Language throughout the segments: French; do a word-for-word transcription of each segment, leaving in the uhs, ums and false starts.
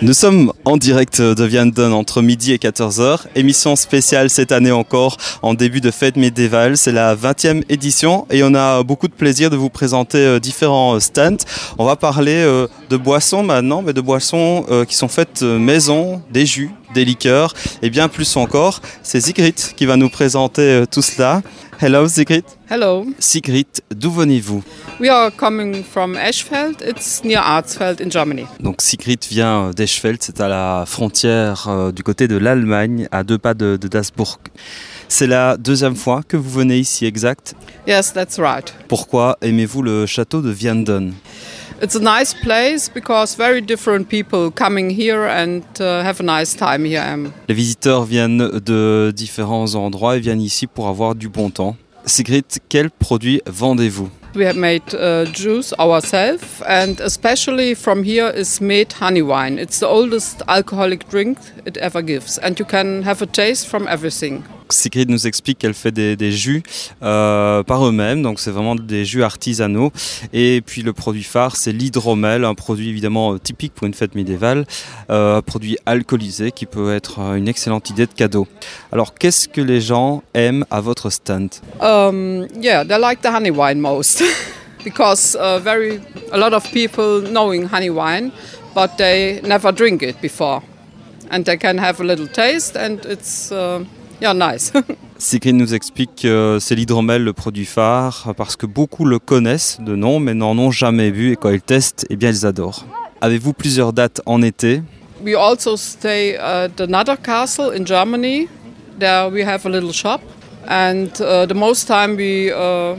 Nous sommes en direct de Vianden entre midi et quatorze heures. Émission spéciale cette année encore en début de fête médiévale. C'est la vingtième édition et on a beaucoup de plaisir de vous présenter différents stands. On va parler de boissons maintenant, mais de boissons qui sont faites maison, des jus, des liqueurs et bien plus encore. C'est Sigrid qui va nous présenter tout cela. Hello Sigrid. Hello. Sigrid, d'où venez-vous? We are coming from Eischfeld. It's near Arzfeld in Germany. Donc Sigrid vient d'Eischfeld, c'est à la frontière euh, du côté de l'Allemagne, à deux pas de, de Dassburg. C'est la deuxième fois que vous venez ici, exact? Yes, that's right. Pourquoi aimez-vous le château de Vianden? It's a nice place because very different people coming here and uh, have a nice time here. Les visiteurs viennent de différents endroits et viennent ici pour avoir du bon temps. Sigrid, quels produits vendez-vous? We have made uh, juice ourselves, and especially from here is made honey wine. It's the oldest alcoholic drink it ever gives, and you can have a taste from everything. Sigrid nous explique qu'elle fait des, des jus euh, par eux-mêmes, donc c'est vraiment des jus artisanaux. Et puis le produit phare, c'est l'hydromel, un produit évidemment typique pour une fête médiévale, euh, un produit alcoolisé qui peut être une excellente idée de cadeau. Alors qu'est-ce que les gens aiment à votre stand? Um, yeah, they like the honey wine most because uh, very a lot of people knowing honey wine, but they never drink it before, and they can have a little taste, and it's. Uh, Yeah, nice. Sigrid nous explique que c'est l'hydromel le produit phare parce que beaucoup le connaissent de nom mais n'en ont jamais bu et quand ils testent, eh bien ils adorent. Avez-vous plusieurs dates en été? We also stay at another castle in Germany. There we have a little shop and uh, the most time we uh,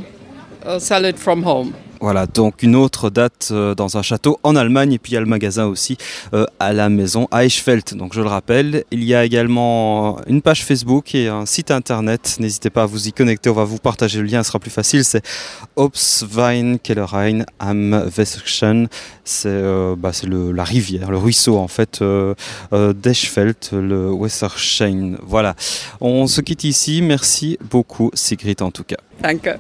sell it from home. Voilà, donc une autre date euh, dans un château en Allemagne et puis il y a le magasin aussi euh, à la maison à Eischfeld. Donc je le rappelle, il y a également une page Facebook et un site internet. N'hésitez pas à vous y connecter, on va vous partager le lien, ce sera plus facile. C'est Opswein Kellerain am Wesserschen. C'est, euh, bah, c'est le, la rivière, le ruisseau en fait euh, euh, d'Eischfeld, le Wesserschen. Voilà, on se quitte ici. Merci beaucoup Sigrid en tout cas. Danke.